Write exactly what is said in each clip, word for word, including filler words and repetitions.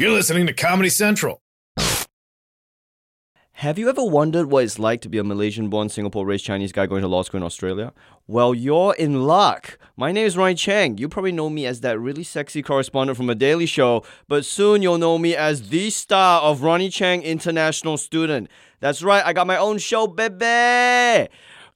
You're listening to Comedy Central. Have you ever wondered what it's like to be a Malaysian-born, Singapore-raised Chinese guy going to law school in Australia? Well, you're in luck. My name is Ronnie Chang. You probably know me as that really sexy correspondent from The Daily Show, but soon you'll know me as the star of Ronnie Chang International Student. That's right, I got my own show, baby!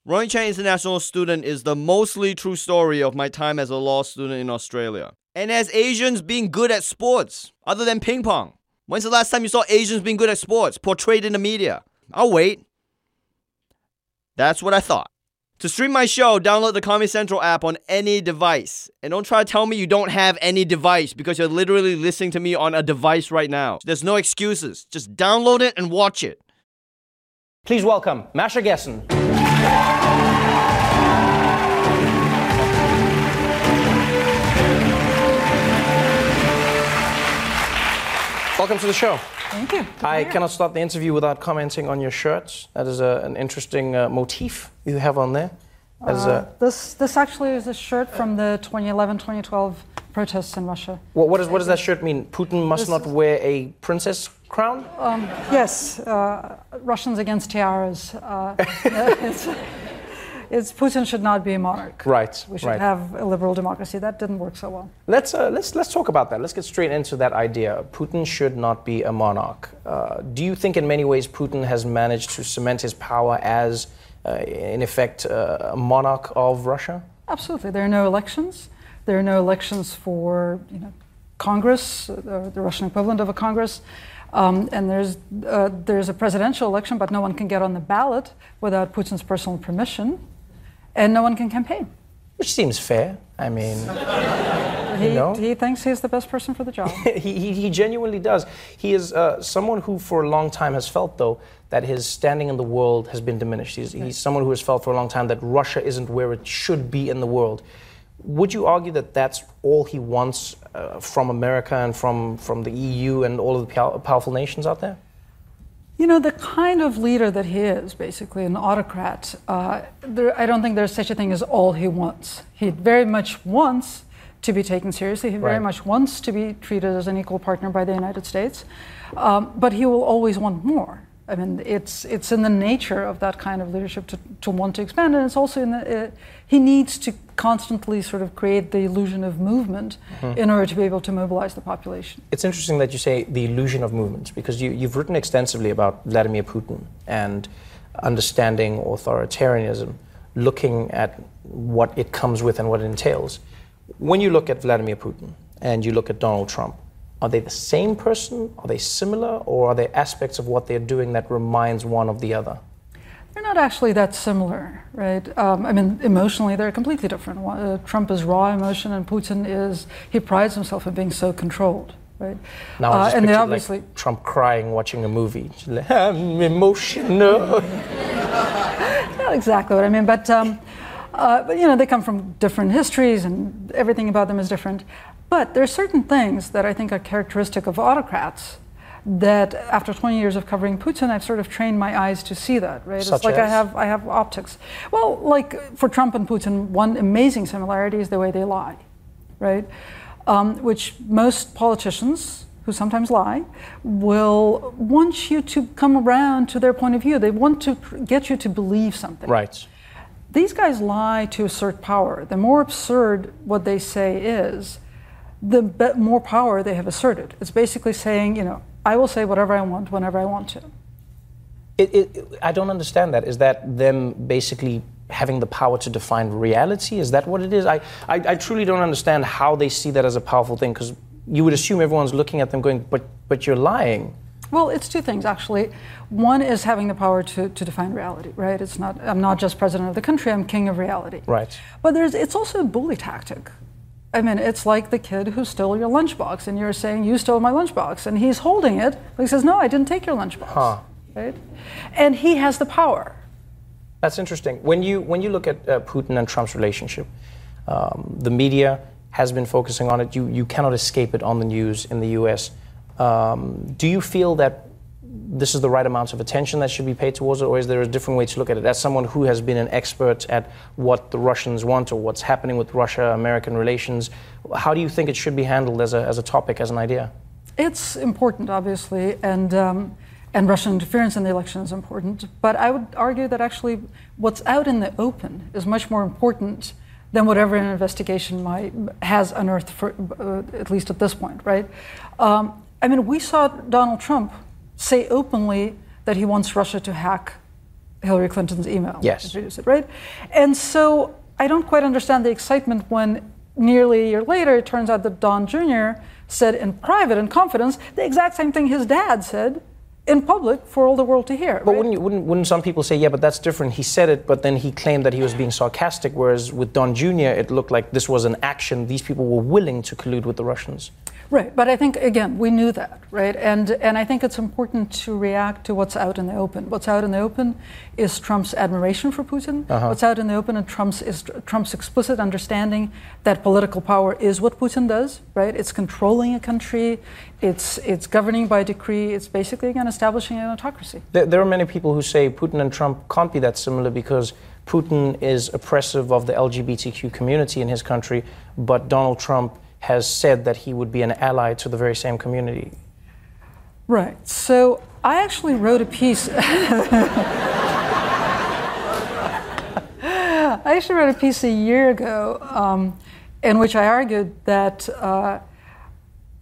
Ronnie Chang International Student is the mostly true story of my time as a law student in Australia. And as Asians being good at sports, other than ping pong. When's the last time you saw Asians being good at sports, portrayed in the media? I'll wait. That's what I thought. To stream my show, download the Comedy Central app on any device. And don't try to tell me you don't have any device, because you're literally listening to me on a device right now. There's no excuses. Just download it and watch it. Please welcome Masha Gessen. Welcome to the show. Thank you. Good I cannot start the interview without commenting on your shirts. That is a, an interesting uh, motif you have on there. As, uh, uh, this this actually is a shirt from the twenty eleven twenty twelve protests in Russia. Well, what, is, what does that shirt mean? Putin must this not wear a princess crown? Um, yes, uh, Russians against tiaras. Uh, it's, it's Putin should not be a monarch. Right, We should right. have a liberal democracy. That didn't work so well. Let's uh, let's let's talk about that. Let's get straight into that idea. Putin should not be a monarch. Uh, do you think in many ways Putin has managed to cement his power as, uh, in effect, uh, a monarch of Russia? Absolutely. There are no elections. There are no elections for you know Congress, uh, the Russian equivalent of a Congress. Um, and there's uh, there's a presidential election, but no one can get on the ballot without Putin's personal permission. And no one can campaign. Which seems fair. I mean, he, you know? He thinks he's the best person for the job. he, he he genuinely does. He is uh, someone who for a long time has felt, though, that his standing in the world has been diminished. He's, he's someone who has felt for a long time that Russia isn't where it should be in the world. Would you argue that that's all he wants uh, from America and from, from the E U and all of the pow- powerful nations out there? You know, the kind of leader that he is, basically an autocrat, uh, there, I don't think there's such a thing as all he wants. He very much wants to be taken seriously. He very right. much wants to be treated as an equal partner by the United States. Um, but he will always want more. I mean, it's it's in the nature of that kind of leadership to, to want to expand. And it's also in the, uh, he needs to constantly sort of create the illusion of movement mm-hmm. in order to be able to mobilize the population. It's interesting that you say the illusion of movement, because you, you've written extensively about Vladimir Putin and understanding authoritarianism, looking at what it comes with and what it entails. When you look at Vladimir Putin and you look at Donald Trump, are they the same person? Are they similar? Or are there aspects of what they're doing that reminds one of the other? They're not actually that similar, right? Um, I mean, emotionally, they're completely different. Uh, Trump is raw emotion, and Putin is, he prides himself on being so controlled, right? Now I just uh, and they obviously like Trump crying watching a movie. Like, I'm emotional. Not exactly what I mean, but, um, uh, but, you know, they come from different histories, and everything about them is different. But there are certain things that I think are characteristic of autocrats that after twenty years of covering Putin, I've sort of trained my eyes to see that, right? Such it's like as? I have I have optics. Well, like for Trump and Putin, one amazing similarity is the way they lie, right? Um, which most politicians, who sometimes lie, will want you to come around to their point of view. They want to get you to believe something. Right. These guys lie to assert power. The more absurd what they say is, the be- more power they have asserted. It's basically saying, you know, I will say whatever I want, whenever I want to. It, it, I don't understand that. Is that them basically having the power to define reality? Is that what it is? I, I, I truly don't understand how they see that as a powerful thing, because you would assume everyone's looking at them going, but, but you're lying. Well, it's two things, actually. One is having the power to, to define reality, right? It's not, I'm not just president of the country, I'm king of reality. Right. But there's, it's also a bully tactic. I mean, it's like the kid who stole your lunchbox, and you're saying, you stole my lunchbox, and he's holding it, but he says, no, I didn't take your lunchbox, huh. right? And he has the power. That's interesting. When you when you look at uh, Putin and Trump's relationship, um, the media has been focusing on it. You, you cannot escape it on the news in the U S. Um, do you feel that this is the right amount of attention that should be paid towards it, or is there a different way to look at it? As someone who has been an expert at what the Russians want or what's happening with Russia-American relations, how do you think it should be handled as a as a topic, as an idea? It's important, obviously, and um, and Russian interference in the election is important. But I would argue that actually what's out in the open is much more important than whatever an investigation might has unearthed, for, uh, at least at this point, right? Um, I mean, we saw Donald Trump say openly that he wants Russia to hack Hillary Clinton's email. Yes. It, right? And so I don't quite understand the excitement when nearly a year later it turns out that Don Junior said in private, in confidence, the exact same thing his dad said in public for all the world to hear. But right? wouldn't, you, wouldn't, wouldn't some people say, yeah, but that's different. He said it, but then he claimed that he was being sarcastic, whereas with Don Junior it looked like this was an action. These people were willing to collude with the Russians. Right, but I think, again, we knew that, right? And, and I think it's important to react to what's out in the open. What's out in the open is Trump's admiration for Putin. Uh-huh. What's out in the open and Trump's, is Trump's explicit understanding that political power is what Putin does, right? It's controlling a country, it's, it's governing by decree, it's basically, again, establishing an autocracy. There, there are many people who say Putin and Trump can't be that similar because Putin is oppressive of the L G B T Q community in his country, but Donald Trump has said that he would be an ally to the very same community. Right, so I actually wrote a piece. I actually wrote a piece a year ago um, in which I argued that uh,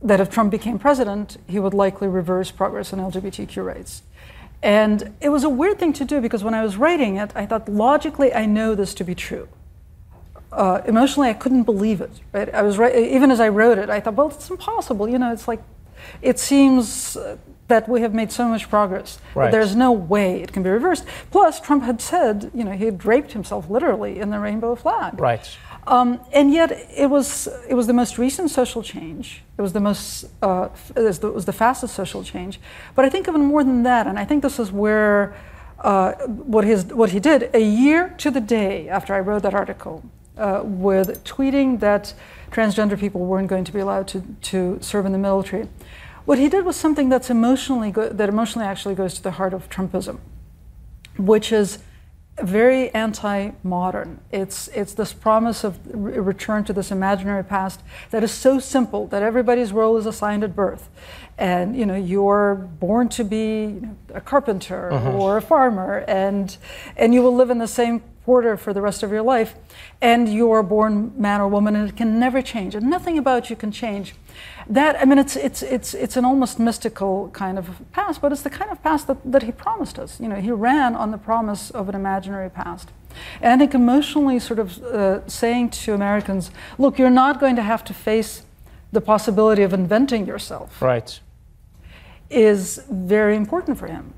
that if Trump became president, he would likely reverse progress on L G B T Q rights. And it was a weird thing to do because when I was writing it, I thought logically I know this to be true. Uh, emotionally, I couldn't believe it. Right? I was right, even as I wrote it, I thought, well, it's impossible. You know, it's like, it seems that we have made so much progress. Right. That there's no way it can be reversed. Plus, Trump had said, you know, he had draped himself literally in the rainbow flag. Right. Um, and yet, it was it was the most recent social change. It was the most uh, it was the, it was the fastest social change. But I think even more than that, and I think this is where uh, what his what he did a year to the day after I wrote that article. Uh, with tweeting that transgender people weren't going to be allowed to, to serve in the military. What he did was something that's emotionally go that emotionally actually goes to the heart of Trumpism, which is very anti-modern. It's, it's this promise of re return to this imaginary past that is so simple that everybody's role is assigned at birth. And, you know, you're born to be you know, a carpenter uh-huh. or a farmer, and, and you will live in the same quarter for the rest of your life, and you are born man or woman, and it can never change, and nothing about you can change. That, I mean, it's, it's, it's, it's an almost mystical kind of past, but it's the kind of past that, that he promised us. You know, he ran on the promise of an imaginary past. And I think emotionally sort of uh, saying to Americans, look, you're not going to have to face the possibility of inventing yourself, right, is very important for him.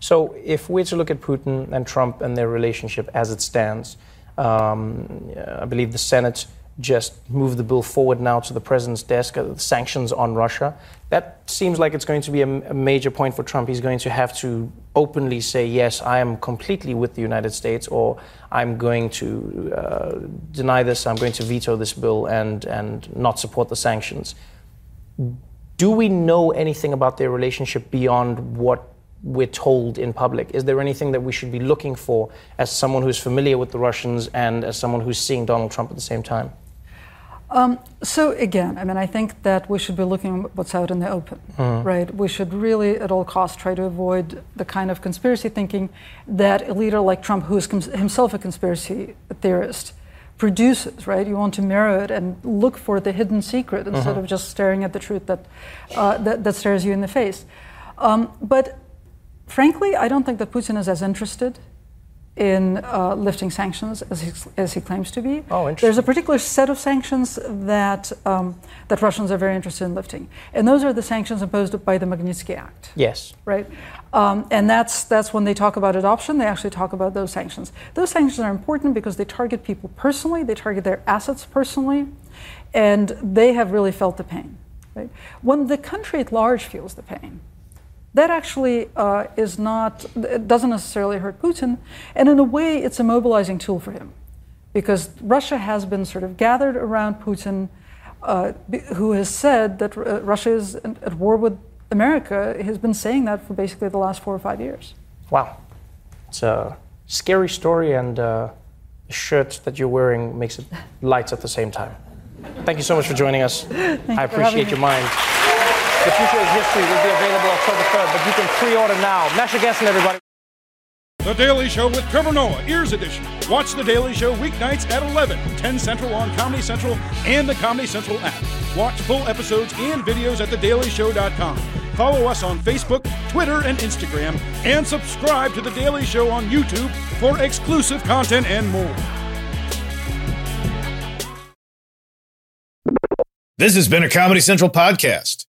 So if we're to look at Putin and Trump and their relationship as it stands, um, I believe the Senate just moved the bill forward now to the president's desk, uh, sanctions on Russia. That seems like it's going to be a, a major point for Trump. He's going to have to openly say, yes, I am completely with the United States, or I'm going to uh, deny this, I'm going to veto this bill and, and not support the sanctions. Do we know anything about their relationship beyond what we're told in public? Is there anything that we should be looking for as someone who's familiar with the Russians and as someone who's seeing Donald Trump at the same time? Um, so again, I mean, I think that we should be looking at what's out in the open, mm. right? We should really, at all costs, try to avoid the kind of conspiracy thinking that a leader like Trump, who is himself a conspiracy theorist, produces, right? You want to mirror it and look for the hidden secret instead mm-hmm. of just staring at the truth that, uh, that, that stares you in the face. Um, but frankly, I don't think that Putin is as interested in uh, lifting sanctions as he, as he claims to be. Oh, interesting. There's a particular set of sanctions that, um, that Russians are very interested in lifting. And those are the sanctions imposed by the Magnitsky Act. Yes. Right? Um, and that's, that's when they talk about adoption, they actually talk about those sanctions. Those sanctions are important because they target people personally, they target their assets personally, and they have really felt the pain. Right? When the country at large feels the pain, that actually uh, is not, it doesn't necessarily hurt Putin. And in a way, it's a mobilizing tool for him. Because Russia has been sort of gathered around Putin, uh, who has said that uh, Russia is at war with America. He's been saying that for basically the last four or five years. Wow. It's a scary story, and uh, the shirt that you're wearing makes it light at the same time. Thank you so much for joining us. I appreciate your mind. The Future Is History will be available October third, but you can pre-order now. Masha Gessen, everybody. The Daily Show with Trevor Noah, Ears Edition. Watch The Daily Show weeknights at eleven, ten Central on Comedy Central and the Comedy Central app. Watch full episodes and videos at the daily show dot com. Follow us on Facebook, Twitter, and Instagram, and subscribe to The Daily Show on YouTube for exclusive content and more. This has been a Comedy Central podcast.